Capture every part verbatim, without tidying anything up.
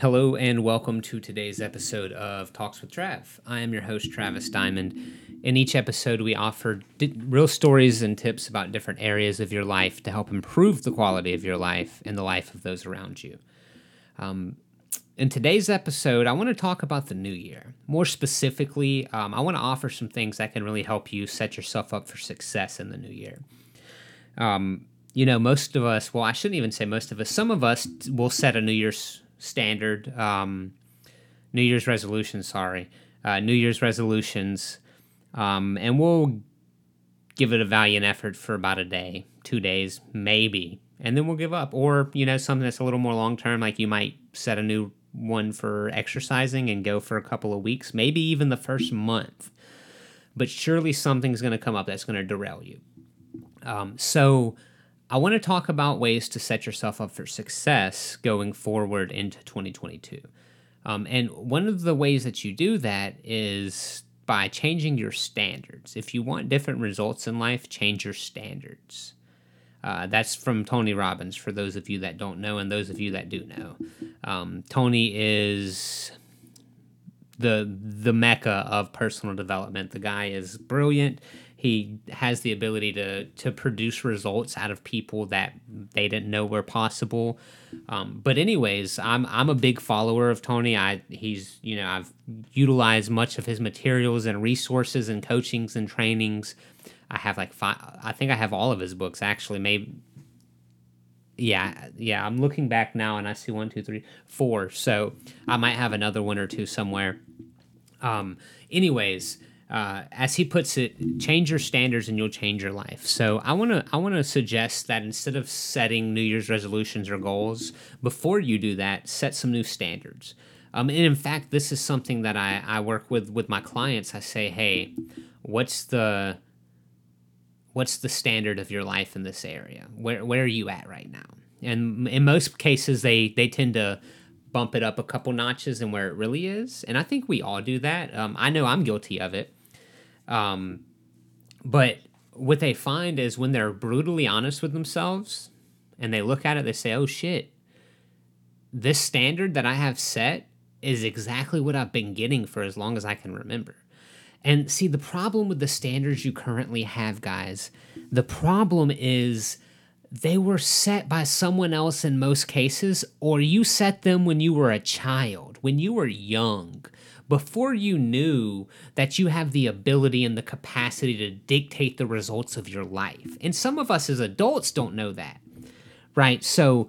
Hello and welcome to today's episode of Talks with Trav. I am your host, Travis Diamond. In each episode, we offer di- real stories and tips about different areas of your life to help improve the quality of your life and the life of those around you. Um, in today's episode, I want to talk about the new year. More specifically, um, I want to offer some things that can really help you set yourself up for success in the new year. Um, you know, most of us, well, I shouldn't even say most of us, some of us will set a New Year's standard um, New Year's resolution, sorry, uh, New Year's resolutions, um, and we'll give it a valiant effort for about a day, two days, maybe, and then we'll give up. Or, you know, something that's a little more long-term, like you might set a new one for exercising and go for a couple of weeks, maybe even the first month, but surely something's going to come up that's going to derail you. Um, so... I want to talk about ways to set yourself up for success going forward into twenty twenty-two. Um, and one of the ways that you do that is by changing your standards. If you want different results in life, change your standards. Uh, that's from Tony Robbins, for those of you that don't know and those of you that do know. Um, Tony is the the mecca of personal development. The guy is brilliant. He has the ability to to produce results out of people that they didn't know were possible. Um, but anyways, I'm I'm a big follower of Tony. I he's you know I've utilized much of his materials and resources and coachings and trainings. I have like five. I think I have all of his books actually. Maybe yeah yeah. I'm looking back now and I see one, two, three, four. So I might have another one or two somewhere. Um. Anyways. Uh, as he puts it, change your standards and you'll change your life. So I want to I want to suggest that instead of setting New Year's resolutions or goals, before you do that, set some new standards. Um, and in fact, this is something that I, I work with with my clients. I say, hey, what's the what's the standard of your life in this area? Where where are you at right now? And in most cases, they they tend to bump it up a couple notches than where it really is. And I think we all do that. Um, I know I'm guilty of it. Um, but what they find is when they're brutally honest with themselves and they look at it, they say, oh shit, this standard that I have set is exactly what I've been getting for as long as I can remember. And see, the problem with the standards you currently have, guys, the problem is they were set by someone else in most cases, or you set them when you were a child, when you were young, before you knew that you have the ability and the capacity to dictate the results of your life. And some of us as adults don't know that, right? So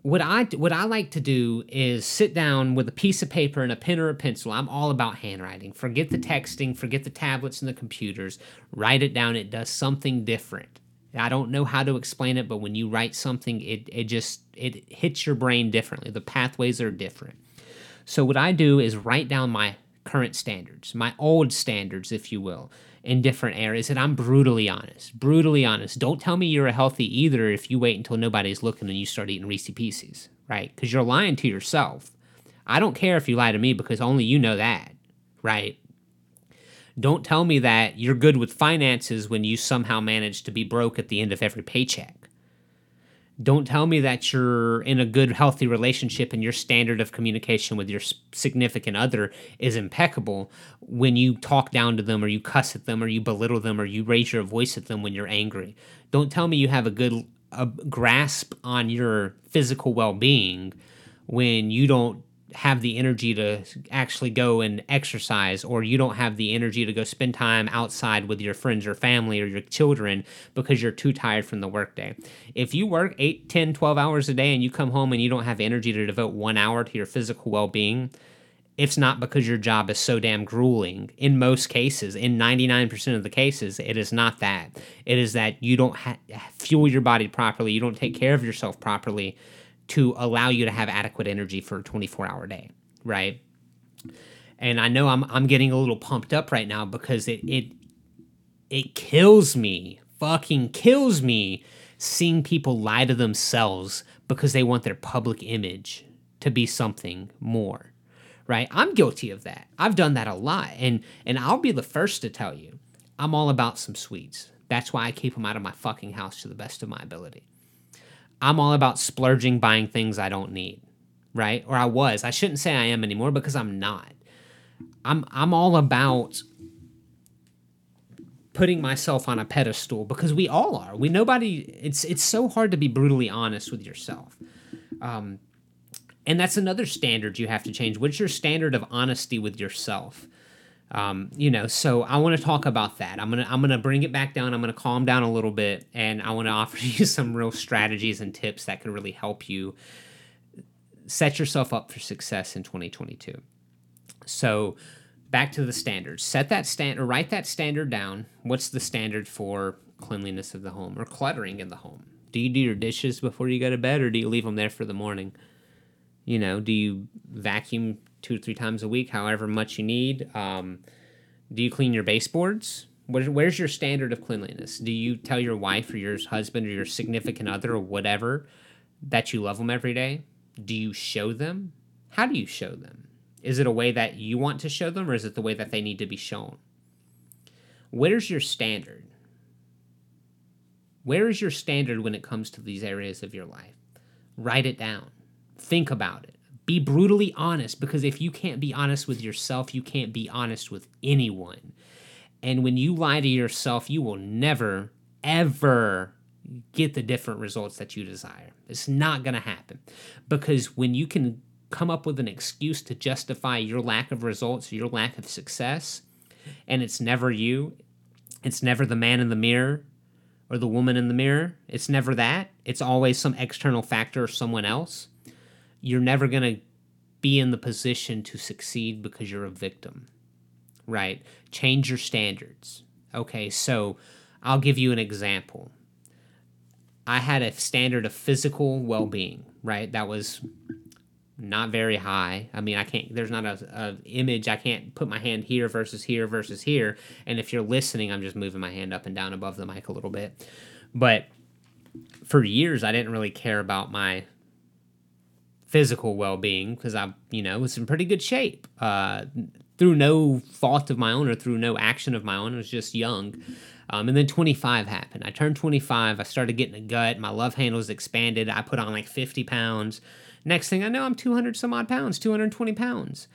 what I, what I like to do is sit down with a piece of paper and a pen or a pencil. I'm all about handwriting. Forget the texting, forget the tablets and the computers. Write it down. It does something different. I don't know how to explain it, but when you write something, it it just it hits your brain differently. The pathways are different. So what I do is write down my current standards, my old standards, if you will, in different areas. And I'm brutally honest, brutally honest. Don't tell me you're a healthy either if you wait until nobody's looking and you start eating Reese's Pieces, right? Because you're lying to yourself. I don't care if you lie to me because only you know that, right? Don't tell me that you're good with finances when you somehow manage to be broke at the end of every paycheck. Don't tell me that you're in a good, healthy relationship and your standard of communication with your significant other is impeccable when you talk down to them or you cuss at them or you belittle them or you raise your voice at them when you're angry. Don't tell me you have a good a grasp on your physical well-being when you don't have the energy to actually go and exercise, or you don't have the energy to go spend time outside with your friends or family or your children because you're too tired from the workday. If you work eight, ten, twelve hours a day and you come home and you don't have energy to devote one hour to your physical well-being, it's not because your job is so damn grueling. In most cases, in ninety-nine percent of the cases, it is not that. It is that you don't ha- fuel your body properly, you don't take care of yourself properly, to allow you to have adequate energy for a twenty-four hour day, right? And I know I'm I'm getting a little pumped up right now because it it it kills me, fucking kills me, seeing people lie to themselves because they want their public image to be something more, right? I'm guilty of that. I've done that a lot, and and I'll be the first to tell you, I'm all about some sweets. That's why I keep them out of my fucking house to the best of my ability. I'm all about splurging, buying things I don't need. right? Or I was. I shouldn't say I am anymore because I'm not. I'm I'm all about putting myself on a pedestal because we all are. We nobody. It's it's so hard to be brutally honest with yourself, um, and that's another standard you have to change. What's your standard of honesty with yourself? Um, you know. So I want to talk about that. I'm gonna I'm gonna bring it back down. I'm gonna calm down a little bit, and I want to offer you some real strategies and tips that can really help you set yourself up for success in twenty twenty-two. So. Back to the standards. Set that stand or write that standard down. What's the standard for cleanliness of the home or cluttering in the home? Do you do your dishes before you go to bed, or do you leave them there for the morning? You know, do you vacuum two or three times a week, however much you need? Um, do you clean your baseboards? Where, where's your standard of cleanliness? Do you tell your wife or your husband or your significant other or whatever that you love them every day? Do you show them? How do you show them? Is it a way that you want to show them, or is it the way that they need to be shown? Where's your standard? Where is your standard when it comes to these areas of your life? Write it down. Think about it. Be brutally honest, because if you can't be honest with yourself, you can't be honest with anyone. And when you lie to yourself, you will never, ever get the different results that you desire. It's not going to happen, because when you can come up with an excuse to justify your lack of results, your lack of success, and it's never you, it's never the man in the mirror or the woman in the mirror, it's never that, it's always some external factor or someone else, you're never going to be in the position to succeed because you're a victim, right? Change your standards. Okay, so I'll give you an example. I had a standard of physical well-being, right? That was not very high. I mean, I can't, there's not a, a image. I can't put my hand here versus here versus here. And if you're listening, I'm just moving my hand up and down above the mic a little bit. But for years, I didn't really care about my physical well-being because I, you know, was in pretty good shape. Uh, through no fault of my own or through no action of my own. I was just young. Um, and then twenty-five happened. I turned twenty-five. I started getting a gut. My love handles expanded. I put on like fifty pounds. Next thing I know, I'm two hundred some odd pounds, two hundred twenty pounds.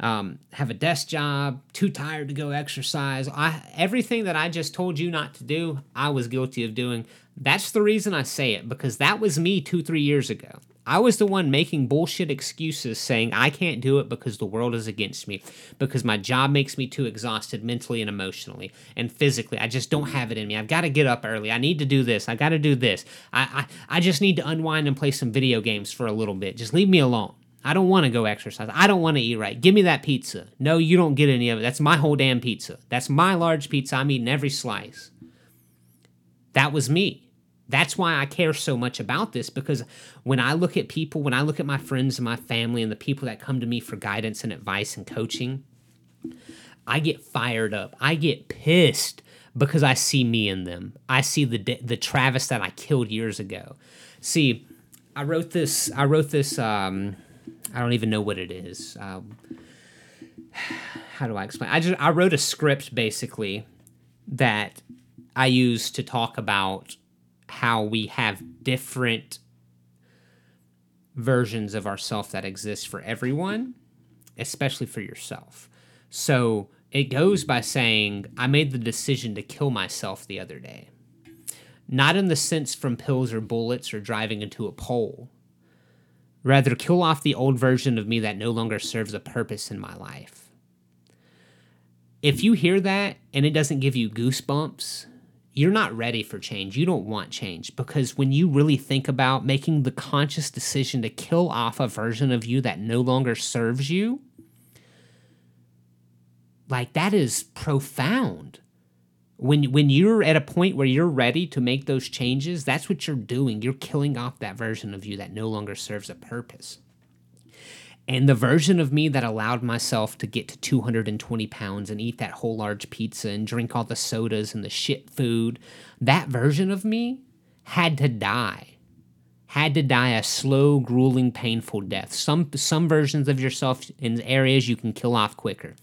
Um, have a desk job, too tired to go exercise. I, everything that I just told you not to do, I was guilty of doing. That's the reason I say it, because that was me two, three years ago. I was the one making bullshit excuses saying I can't do it because the world is against me, because my job makes me too exhausted mentally and emotionally and physically. I just don't have it in me. I've got to get up early. I need to do this. I got to do this. I, I, I just need to unwind and play some video games for a little bit. Just leave me alone. I don't want to go exercise. I don't want to eat right. Give me that pizza. No, you don't get any of it. That's my whole damn pizza. That's my large pizza. I'm eating every slice. That was me. That's why I care so much about this, because when I look at people, when I look at my friends and my family and the people that come to me for guidance and advice and coaching, I get fired up. I get pissed because I see me in them. I see the the Travis that I killed years ago. See, I wrote this, I wrote this, um, I don't even know what it is. Um, how do I explain? I just, I wrote a script basically that I use to talk about how we have different versions of ourselves that exist for everyone, especially for yourself. So it goes by saying, I made the decision to kill myself the other day. Not in the sense from pills or bullets or driving into a pole. Rather, kill off the old version of me that no longer serves a purpose in my life. If you hear that and it doesn't give you goosebumps, you're not ready for change. You don't want change, because when you really think about making the conscious decision to kill off a version of you that no longer serves you, like, that is profound. When when you're at a point where you're ready to make those changes, that's what you're doing. You're killing off that version of you that no longer serves a purpose. And the version of me that allowed myself to get to two hundred twenty pounds and eat that whole large pizza and drink all the sodas and the shit food, that version of me had to die. Had to die a slow, grueling, painful death. Some some versions of yourself in areas you can kill off quicker.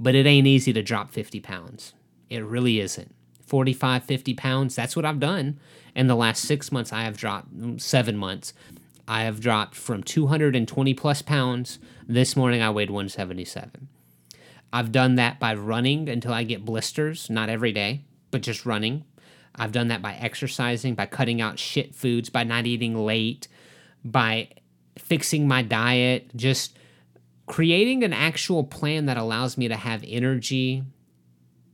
But it ain't easy to drop fifty pounds. It really isn't. forty-five, fifty pounds, that's what I've done. In the last six months, I have dropped seven months. I have dropped from two hundred twenty plus pounds. This morning I weighed one seventy-seven. I've done that by running until I get blisters, not every day, but just running. I've done that by exercising, by cutting out shit foods, by not eating late, by fixing my diet, just creating an actual plan that allows me to have energy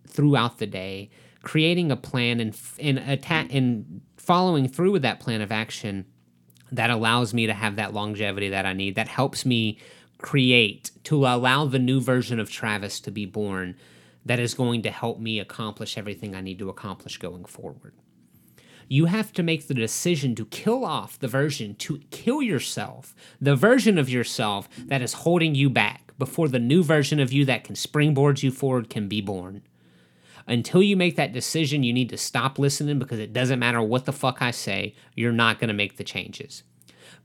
throughout the day, creating a plan and and, atta- and following through with that plan of action that allows me to have that longevity that I need, that helps me create, to allow the new version of Travis to be born that is going to help me accomplish everything I need to accomplish going forward. You have to make the decision to kill off the version, to kill yourself, the version of yourself that is holding you back before the new version of you that can springboard you forward can be born. Until you make that decision, you need to stop listening, because it doesn't matter what the fuck I say, you're not going to make the changes.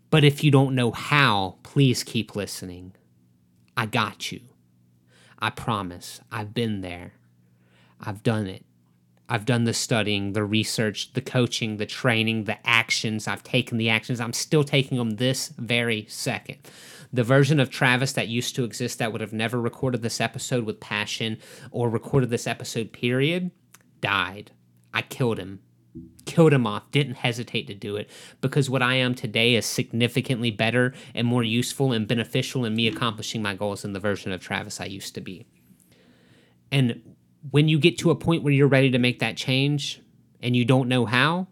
But if you don't know how, please keep listening. I got you. I promise. I've been there. I've done it. I've done the studying, the research, the coaching, the training, the actions. I've taken the actions. I'm still taking them this very second. The version of Travis that used to exist that would have never recorded this episode with passion or recorded this episode, period, died. I killed him. Killed him off. Didn't hesitate to do it, because what I am today is significantly better and more useful and beneficial in me accomplishing my goals than the version of Travis I used to be. And when you get to a point where you're ready to make that change and you don't know how,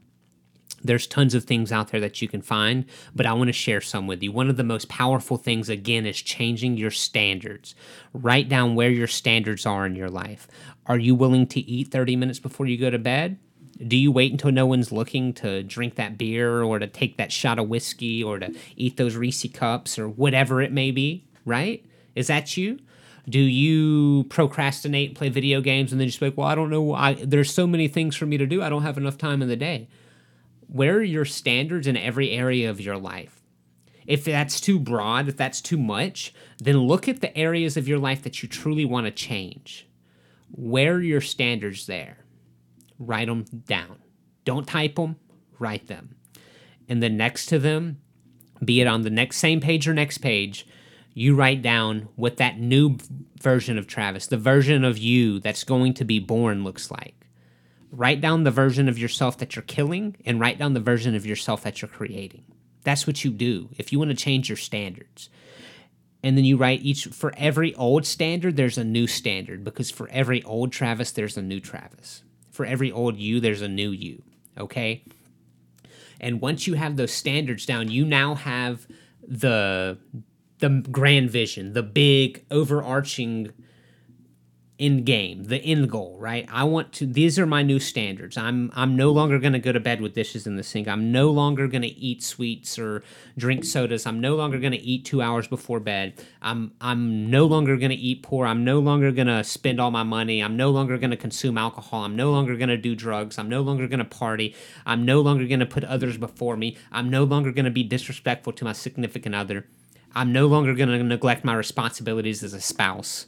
there's tons of things out there that you can find, but I want to share some with you. One of the most powerful things, again, is changing your standards. Write down where your standards are in your life. Are you willing to eat thirty minutes before you go to bed? Do you wait until no one's looking to drink that beer or to take that shot of whiskey or to eat those Reese cups or whatever it may be, right? Is that you? Do you procrastinate and play video games and then just be like, well, I don't know. I, there's so many things for me to do. I don't have enough time in the day. Where are your standards in every area of your life? If that's too broad, if that's too much, then look at the areas of your life that you truly want to change. Where are your standards there? Write them down. Don't type them, write them. And then next to them, be it on the next same page or next page, you write down what that new version of Travis, the version of you that's going to be born, looks like. Write down the version of yourself that you're killing and write down the version of yourself that you're creating. That's what you do if you want to change your standards. And then you write each, for every old standard, there's a new standard, because for every old Travis, there's a new Travis. For every old you, there's a new you, okay? And once you have those standards down, you now have the... the grand vision, the big overarching end game, the end goal, right? I want to, these are my new standards. I'm I'm no longer going to go to bed with dishes in the sink. I'm no longer going to eat sweets or drink sodas. I'm no longer going to eat two hours before bed. I'm I'm no longer going to eat poor. I'm no longer going to spend all my money. I'm no longer going to consume alcohol. I'm no longer going to do drugs. I'm no longer going to party. I'm no longer going to put others before me. I'm no longer going to be disrespectful to my significant other. I'm no longer going to neglect my responsibilities as a spouse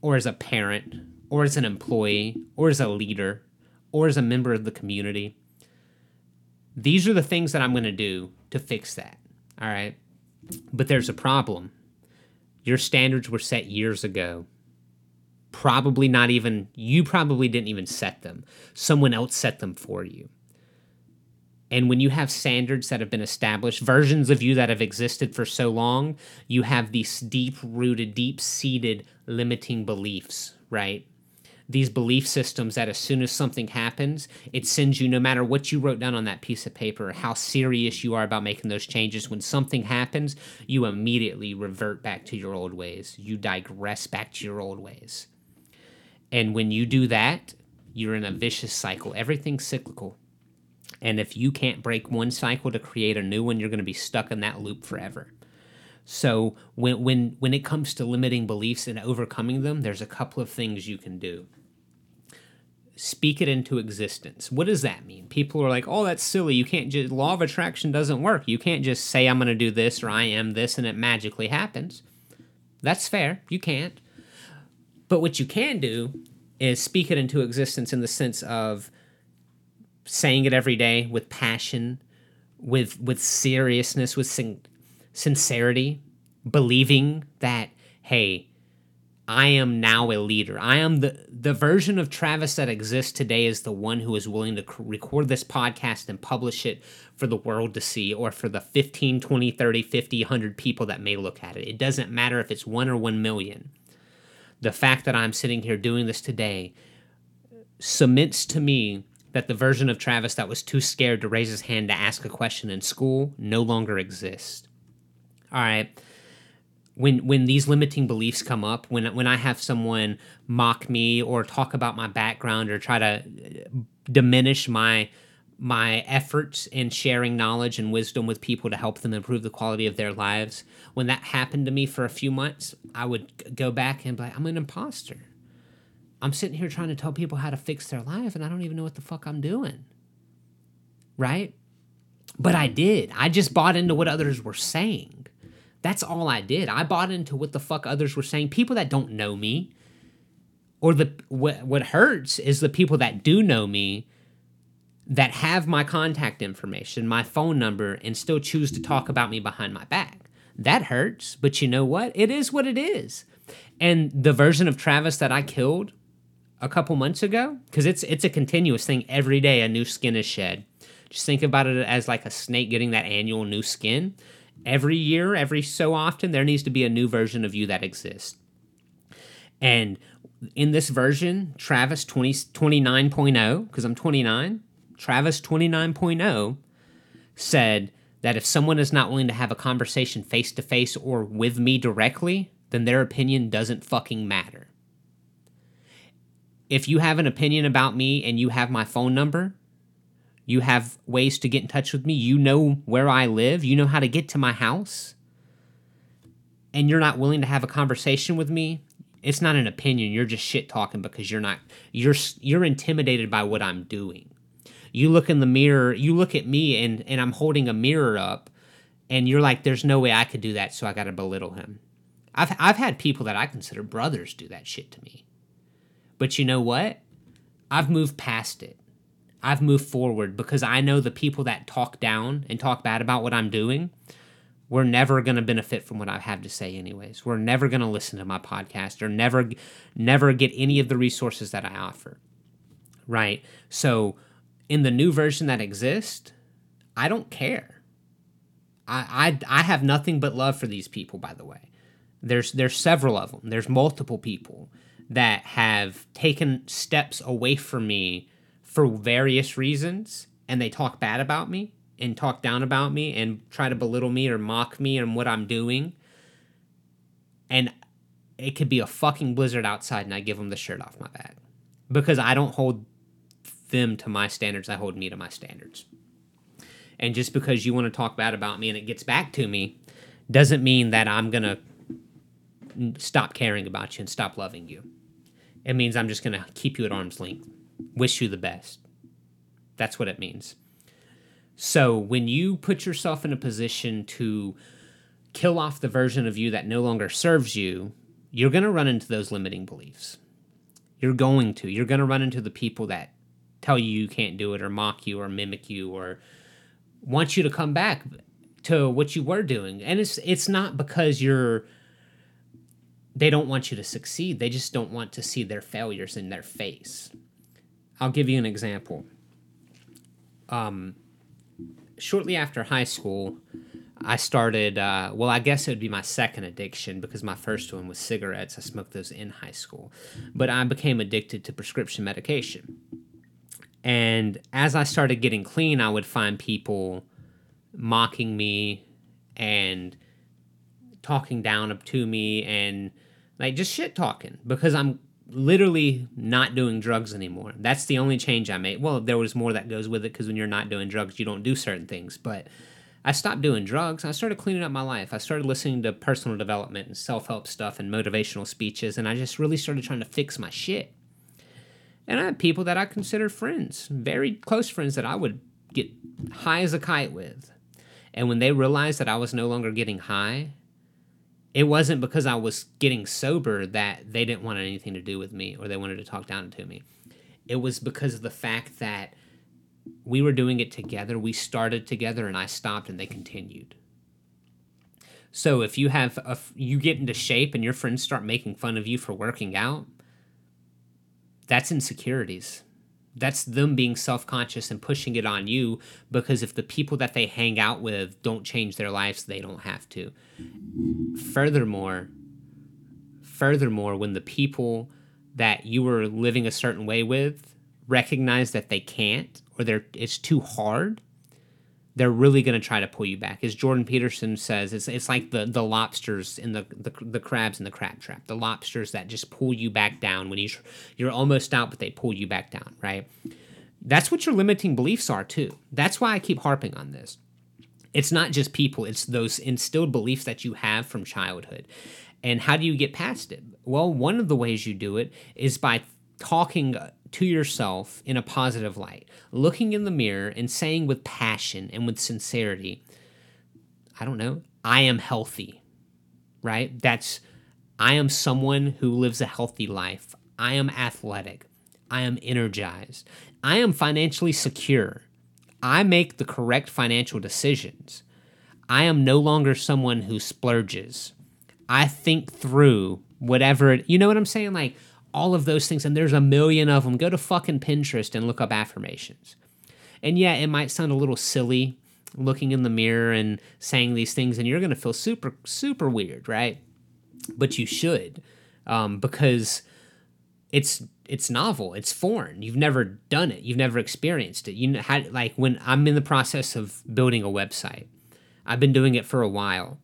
or as a parent or as an employee or as a leader or as a member of the community. These are the things that I'm going to do to fix that, all right? But there's a problem. Your standards were set years ago. Probably not even, you probably didn't even set them. Someone else set them for you. And when you have standards that have been established, versions of you that have existed for so long, you have these deep-rooted, deep-seated limiting beliefs, right? These belief systems that as soon as something happens, it sends you, no matter what you wrote down on that piece of paper, how serious you are about making those changes, when something happens, you immediately revert back to your old ways. You digress back to your old ways. And when you do that, you're in a vicious cycle. Everything's cyclical. And if you can't break one cycle to create a new one, you're going to be stuck in that loop forever. So when when when it comes to limiting beliefs and overcoming them, there's a couple of things you can do. Speak it into existence. What does that mean? People are like, oh, that's silly. You can't just, law of attraction doesn't work. You can't just say I'm going to do this or I am this and it magically happens. That's fair. You can't. But what you can do is speak it into existence in the sense of saying it every day with passion, with with seriousness, with sin- sincerity, believing that, hey, I am now a leader. I am the, the version of Travis that exists today is the one who is willing to c- record this podcast and publish it for the world to see, or for the fifteen, twenty, thirty, fifty, one hundred people that may look at it. It doesn't matter if it's one or one million. The fact that I'm sitting here doing this today cements to me that the version of Travis that was too scared to raise his hand to ask a question in school no longer exists. All right. When when these limiting beliefs come up, when when I have someone mock me or talk about my background or try to diminish my my efforts in sharing knowledge and wisdom with people to help them improve the quality of their lives, when that happened to me for a few months, I would go back and be like, I'm an imposter. I'm sitting here trying to tell people how to fix their life, and I don't even know what the fuck I'm doing. Right? But I did. I just bought into what others were saying. That's all I did. I bought into what the fuck others were saying. People that don't know me, or the what, what hurts is the people that do know me, that have my contact information, my phone number, and still choose to talk about me behind my back. That hurts, but you know what? It is what it is. And the version of Travis that I killed a couple months ago, because it's it's a continuous thing. Every day a new skin is shed. Just think about it as like a snake getting that annual new skin. Every year, every so often, there needs to be a new version of you that exists. And in this version, Travis twenty, twenty-nine point oh, because I'm twenty-nine, Travis twenty-nine point oh said that if someone is not willing to have a conversation face-to-face or with me directly, then their opinion doesn't fucking matter. If you have an opinion about me and you have my phone number, you have ways to get in touch with me. You know where I live. You know how to get to my house. And you're not willing to have a conversation with me. It's not an opinion. You're just shit talking because you're not. You're you're intimidated by what I'm doing. You look in the mirror. You look at me, and and I'm holding a mirror up, and you're like, "There's no way I could do that." So I got to belittle him. I've I've had people that I consider brothers do that shit to me. But you know what? I've moved past it. I've moved forward because I know the people that talk down and talk bad about what I'm doing, we're never going to benefit from what I have to say anyways. We're never going to listen to my podcast or never never get any of the resources that I offer, right? So in the new version that exists, I don't care. I, I, I have nothing but love for these people, by the way. There's, there's several of them. There's multiple people that have taken steps away from me for various reasons, and they talk bad about me and talk down about me and try to belittle me or mock me and what I'm doing. And it could be a fucking blizzard outside and I give them the shirt off my back because I don't hold them to my standards. I hold me to my standards. And just because you want to talk bad about me and it gets back to me doesn't mean that I'm going to stop caring about you and stop loving you. It means I'm just going to keep you at arm's length. Wish you the best. That's what it means. So when you put yourself in a position to kill off the version of you that no longer serves you, you're going to run into those limiting beliefs. You're going to. You're going to run into the people that tell you you can't do it or mock you or mimic you or want you to come back to what you were doing. And it's it's not because you're they don't want you to succeed. They just don't want to see their failures in their face. I'll give you an example. Um, shortly after high school, I started, uh, well, I guess it would be my second addiction because my first one was cigarettes. I smoked those in high school. But I became addicted to prescription medication. And as I started getting clean, I would find people mocking me and talking down to me and like just shit talking because I'm literally not doing drugs anymore. That's the only change I made. Well, there was more that goes with it because when you're not doing drugs, you don't do certain things. But I stopped doing drugs. I started cleaning up my life. I started listening to personal development and self-help stuff and motivational speeches, and I just really started trying to fix my shit. And I had people that I considered friends, very close friends that I would get high as a kite with. And when they realized that I was no longer getting high, it wasn't because I was getting sober that they didn't want anything to do with me or they wanted to talk down to me. It was because of the fact that we were doing it together. We started together and I stopped and they continued. So if you have a, you get into shape and your friends start making fun of you for working out, that's insecurities. That's them being self-conscious and pushing it on you, because if the people that they hang out with don't change their lives, they don't have to. Furthermore, furthermore, when the people that you were living a certain way with recognize that they can't, or they're it's too hard, they're really going to try to pull you back. As Jordan Peterson says, it's it's like the, the lobsters and the, the the crabs in the crab trap. The lobsters that just pull you back down when you you're almost out, but they pull you back down, right? That's what your limiting beliefs are too. That's why I keep harping on this. It's not just people. It's those instilled beliefs that you have from childhood. And how do you get past it? Well, one of the ways you do it is by talking to yourself in a positive light, looking in the mirror and saying with passion and with sincerity, I don't know, I am healthy, right? That's, I am someone who lives a healthy life. I am athletic. I am energized. I am financially secure. I make the correct financial decisions. I am no longer someone who splurges. I think through whatever, it, you know what I'm saying? Like, all of those things, and there's a million of them. Go to fucking Pinterest and look up affirmations. And yeah, it might sound a little silly looking in the mirror and saying these things, and you're going to feel super, super weird, right? But you should, um, because it's it's novel. It's foreign. You've never done it. You've never experienced it. You know, how, like when I'm in the process of building a website, I've been doing it for a while,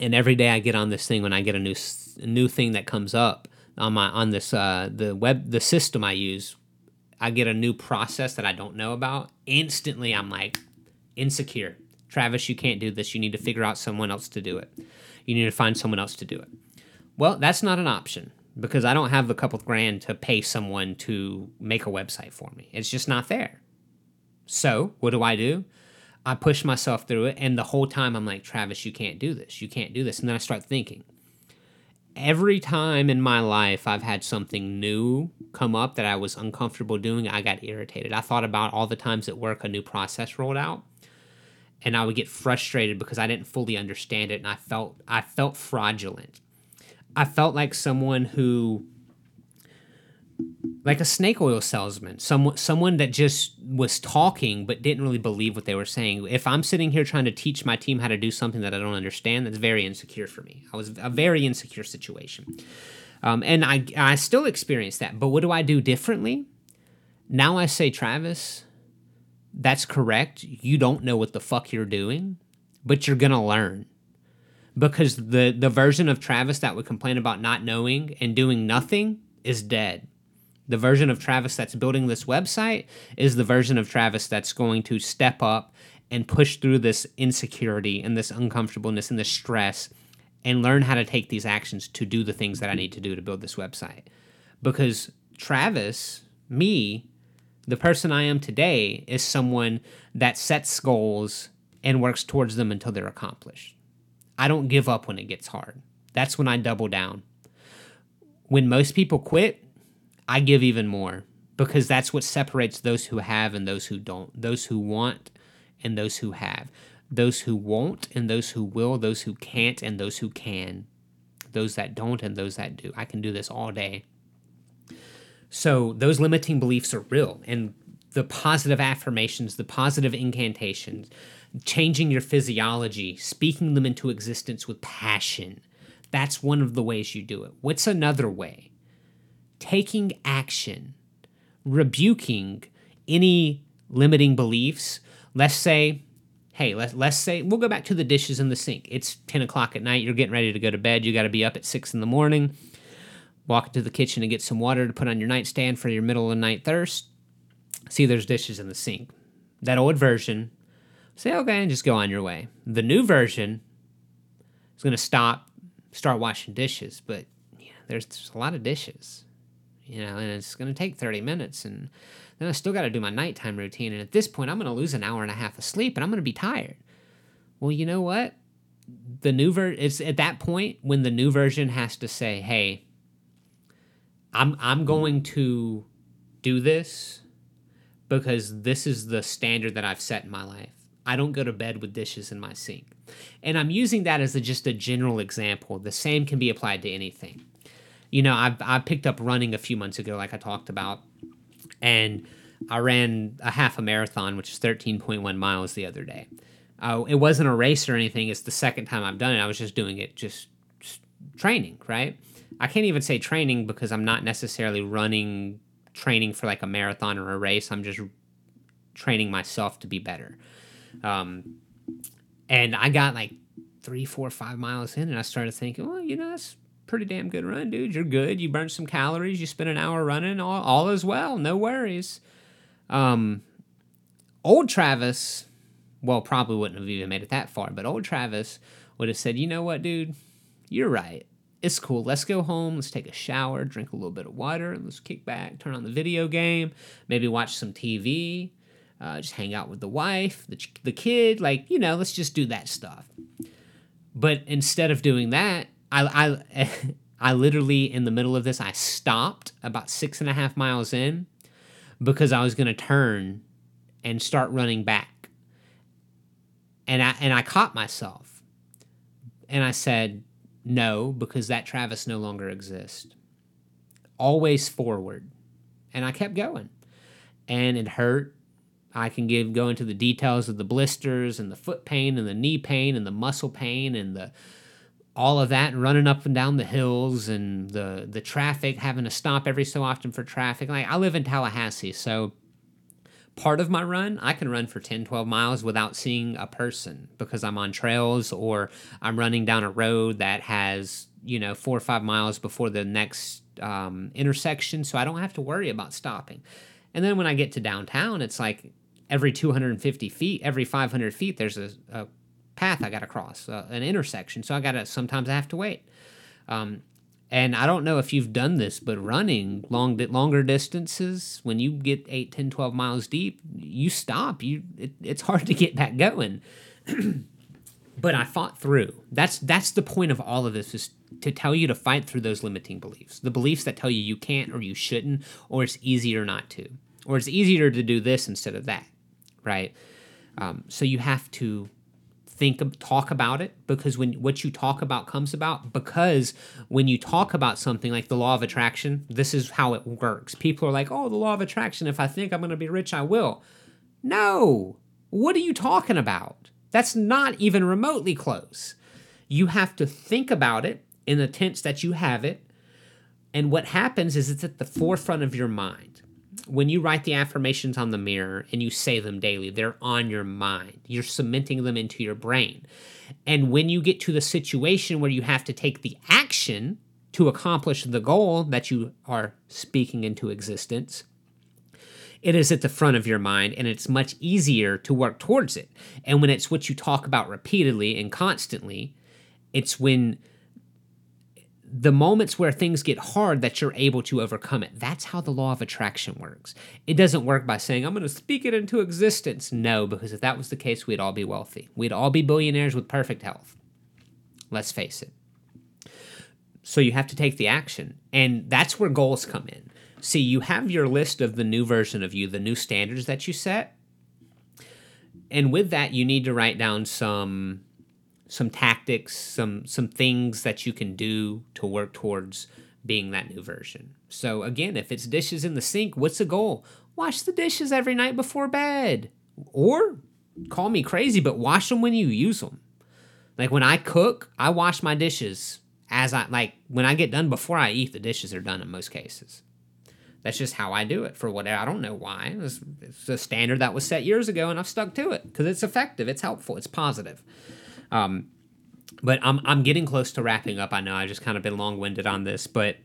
and every day I get on this thing when I get a new a new thing that comes up. On my on this uh, the web the system I use, I get a new process that I don't know about. Instantly, I'm like insecure. Travis, you can't do this. You need to figure out someone else to do it. You need to find someone else to do it. Well, that's not an option because I don't have a couple grand to pay someone to make a website for me. It's just not there. So what do I do? I push myself through it, and the whole time I'm like, Travis, you can't do this. You can't do this. And then I start thinking. Every time in my life I've had something new come up that I was uncomfortable doing, I got irritated. I thought about all the times at work a new process rolled out, and I would get frustrated because I didn't fully understand it, and I felt I felt fraudulent. I felt like someone who, like a snake oil salesman, someone someone that just was talking but didn't really believe what they were saying. If I'm sitting here trying to teach my team how to do something that I don't understand, that's very insecure for me. I was a very insecure situation. Um, and I, I still experience that. But what do I do differently? Now I say, Travis, that's correct. You don't know what the fuck you're doing, but you're going to learn. Because the, the version of Travis that would complain about not knowing and doing nothing is dead. The version of Travis that's building this website is the version of Travis that's going to step up and push through this insecurity and this uncomfortableness and this stress and learn how to take these actions to do the things that I need to do to build this website. Because Travis, me, the person I am today, is someone that sets goals and works towards them until they're accomplished. I don't give up when it gets hard. That's when I double down. When most people quit, I give even more, because that's what separates those who have and those who don't, those who want and those who have, those who won't and those who will, those who can't and those who can, those that don't and those that do. I can do this all day. So those limiting beliefs are real, and the positive affirmations, the positive incantations, changing your physiology, speaking them into existence with passion, that's one of the ways you do it. What's another way? Taking action, rebuking any limiting beliefs. Let's say, hey, let's, let's say, we'll go back to the dishes in the sink. It's ten o'clock at night. You're getting ready to go to bed. You got to be up at six in the morning. Walk into the kitchen and get some water to put on your nightstand for your middle of the night thirst. See, there's dishes in the sink. That old version, say, okay, and just go on your way. The new version is going to stop, start washing dishes, but yeah, there's, there's a lot of dishes. You know, and it's going to take thirty minutes, and then I still got to do my nighttime routine. And at this point, I'm going to lose an hour and a half of sleep, and I'm going to be tired. Well, you know what? The new ver- it's at that point when the new version has to say, hey, I'm I'm going to do this, because this is the standard that I've set in my life. I don't go to bed with dishes in my sink. And I'm using that as a, just a general example. The same can be applied to anything. You know, I've, I picked up running a few months ago, like I talked about, and I ran a half a marathon, which is thirteen point one miles the other day. Uh, it wasn't a race or anything. It's the second time I've done it. I was just doing it, just, just training, right? I can't even say training because I'm not necessarily running, training for like a marathon or a race. I'm just training myself to be better. Um, and I got like three, four, five miles in, and I started thinking, well, you know, that's a pretty damn good run, dude. You're good. You burned some calories. You spent an hour running. All, all is well. No worries. Um, old Travis, well, probably wouldn't have even made it that far, but old Travis would have said, you know what, dude, you're right. It's cool. Let's go home. Let's take a shower, drink a little bit of water, and let's kick back, turn on the video game, maybe watch some T V. Uh, just hang out with the wife, the, the kid, like, you know, let's just do that stuff. But instead of doing that, I, I, I literally, in the middle of this, I stopped about six and a half miles in because I was going to turn and start running back. And I, and I caught myself and I said, no, because that Travis no longer exists. Always forward. And I kept going, and it hurt. I can give go into the details of the blisters and the foot pain and the knee pain and the muscle pain and the all of that, and running up and down the hills and the the traffic, having to stop every so often for traffic. Like, I live in Tallahassee, so part of my run, I can run for ten, twelve miles without seeing a person because I'm on trails or I'm running down a road that has, you know, four or five miles before the next um, intersection, so I don't have to worry about stopping. And then when I get to downtown, it's like, every two hundred fifty feet, every five hundred feet, there's a, a path I got to cross, uh, an intersection. So I got to, sometimes I have to wait. Um, and I don't know if you've done this, but running long, longer distances, when you get eight, ten, twelve miles deep, you stop. You it, it's hard to get back going. But I fought through. That's, that's the point of all of this, is to tell you to fight through those limiting beliefs, the beliefs that tell you you can't or you shouldn't, or it's easier not to, or it's easier to do this instead of that. Right? Um, so you have to think of, talk about it, because when what you talk about comes about, because when you talk about something like the law of attraction, this is how it works. People are like, oh, the law of attraction, if I think I'm going to be rich, I will. No, what are you talking about? That's not even remotely close. You have to think about it in the tense that you have it. And what happens is it's at the forefront of your mind. When you write the affirmations on the mirror and you say them daily, they're on your mind. You're cementing them into your brain. And when you get to the situation where you have to take the action to accomplish the goal that you are speaking into existence, it is at the front of your mind, and it's much easier to work towards it. And when it's what you talk about repeatedly and constantly, it's when the moments where things get hard that you're able to overcome it. That's how the law of attraction works. It doesn't work by saying, I'm going to speak it into existence. No, because if that was the case, we'd all be wealthy. We'd all be billionaires with perfect health. Let's face it. So you have to take the action. And that's where goals come in. See, you have your list of the new version of you, the new standards that you set. And with that, you need to write down some... some tactics, some some things that you can do to work towards being that new version. So again, if it's dishes in the sink, what's the goal? Wash the dishes every night before bed. Or, call me crazy, but wash them when you use them. Like when I cook, I wash my dishes as I, like when I get done before I eat, the dishes are done in most cases. That's just how I do it for whatever. I don't know why. It's, it's a standard that was set years ago and I've stuck to it because it's effective, it's helpful, it's positive. Um, but I'm, I'm getting close to wrapping up. I know I've just kind of been long-winded on this, but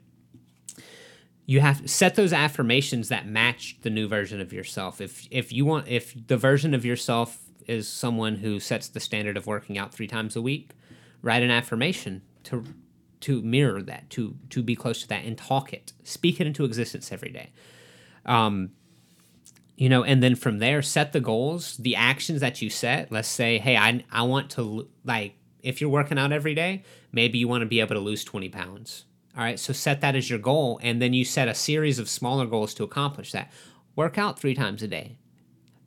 you have to set those affirmations that match the new version of yourself. If, if you want, if the version of yourself is someone who sets the standard of working out three times a week, write an affirmation to, to mirror that, to, to be close to that, and talk it, speak it into existence every day. Um, You know, and then from there, set the goals, the actions that you set. Let's say, hey, I I want to, like, if you're working out every day, maybe you want to be able to lose twenty pounds. All right, so set that as your goal, and then you set a series of smaller goals to accomplish that. Work out three times a day.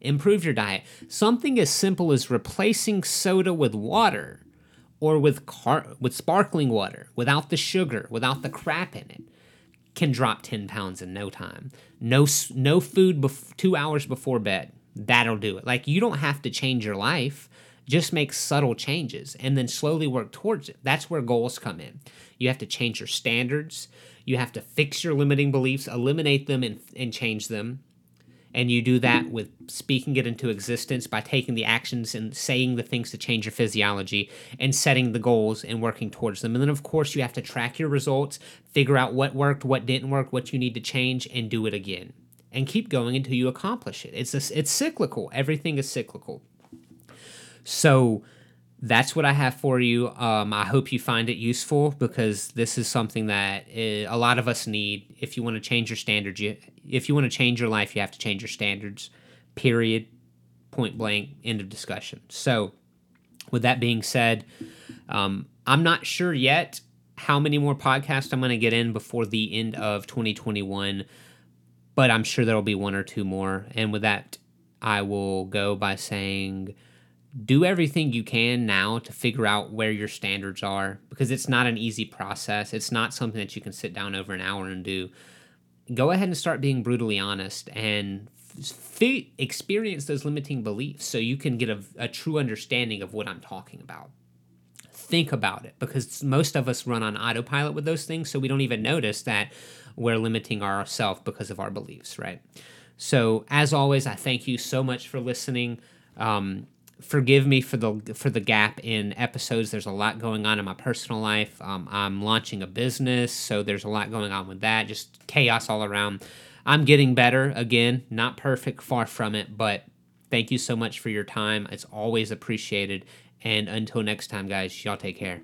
Improve your diet. Something as simple as replacing soda with water or with car- with sparkling water, without the sugar, without the crap in it, can drop ten pounds in no time. No no food bef- two hours before bed. That'll do it. Like, you don't have to change your life. Just make subtle changes and then slowly work towards it. That's where goals come in. You have to change your standards. You have to fix your limiting beliefs, eliminate them, and, and change them. And you do that with speaking it into existence by taking the actions and saying the things to change your physiology and setting the goals and working towards them. And then, of course, you have to track your results, figure out what worked, what didn't work, what you need to change, and do it again. And keep going until you accomplish it. It's a, it's cyclical. Everything is cyclical. So that's what I have for you. Um, I hope you find it useful, because this is something that is, a lot of us need. If you want to change your standards, you, if you want to change your life, you have to change your standards, period, point blank, end of discussion. So with that being said, um, I'm not sure yet how many more podcasts I'm going to get in before the end of twenty twenty-one, but I'm sure there'll be one or two more. And with that, I will go by saying, do everything you can now to figure out where your standards are, because it's not an easy process. It's not something that you can sit down over an hour and do. Go ahead and start being brutally honest and f- experience those limiting beliefs so you can get a, a true understanding of what I'm talking about. Think about it, because most of us run on autopilot with those things, so we don't even notice that we're limiting ourselves because of our beliefs, right? So as always, I thank you so much for listening. Um, Forgive me for the for the gap in episodes. There's a lot going on in my personal life. Um, I'm launching a business, so there's a lot going on with that. Just chaos all around. I'm getting better. Again, not perfect, far from it, but thank you so much for your time. It's always appreciated. And until next time, guys, y'all take care.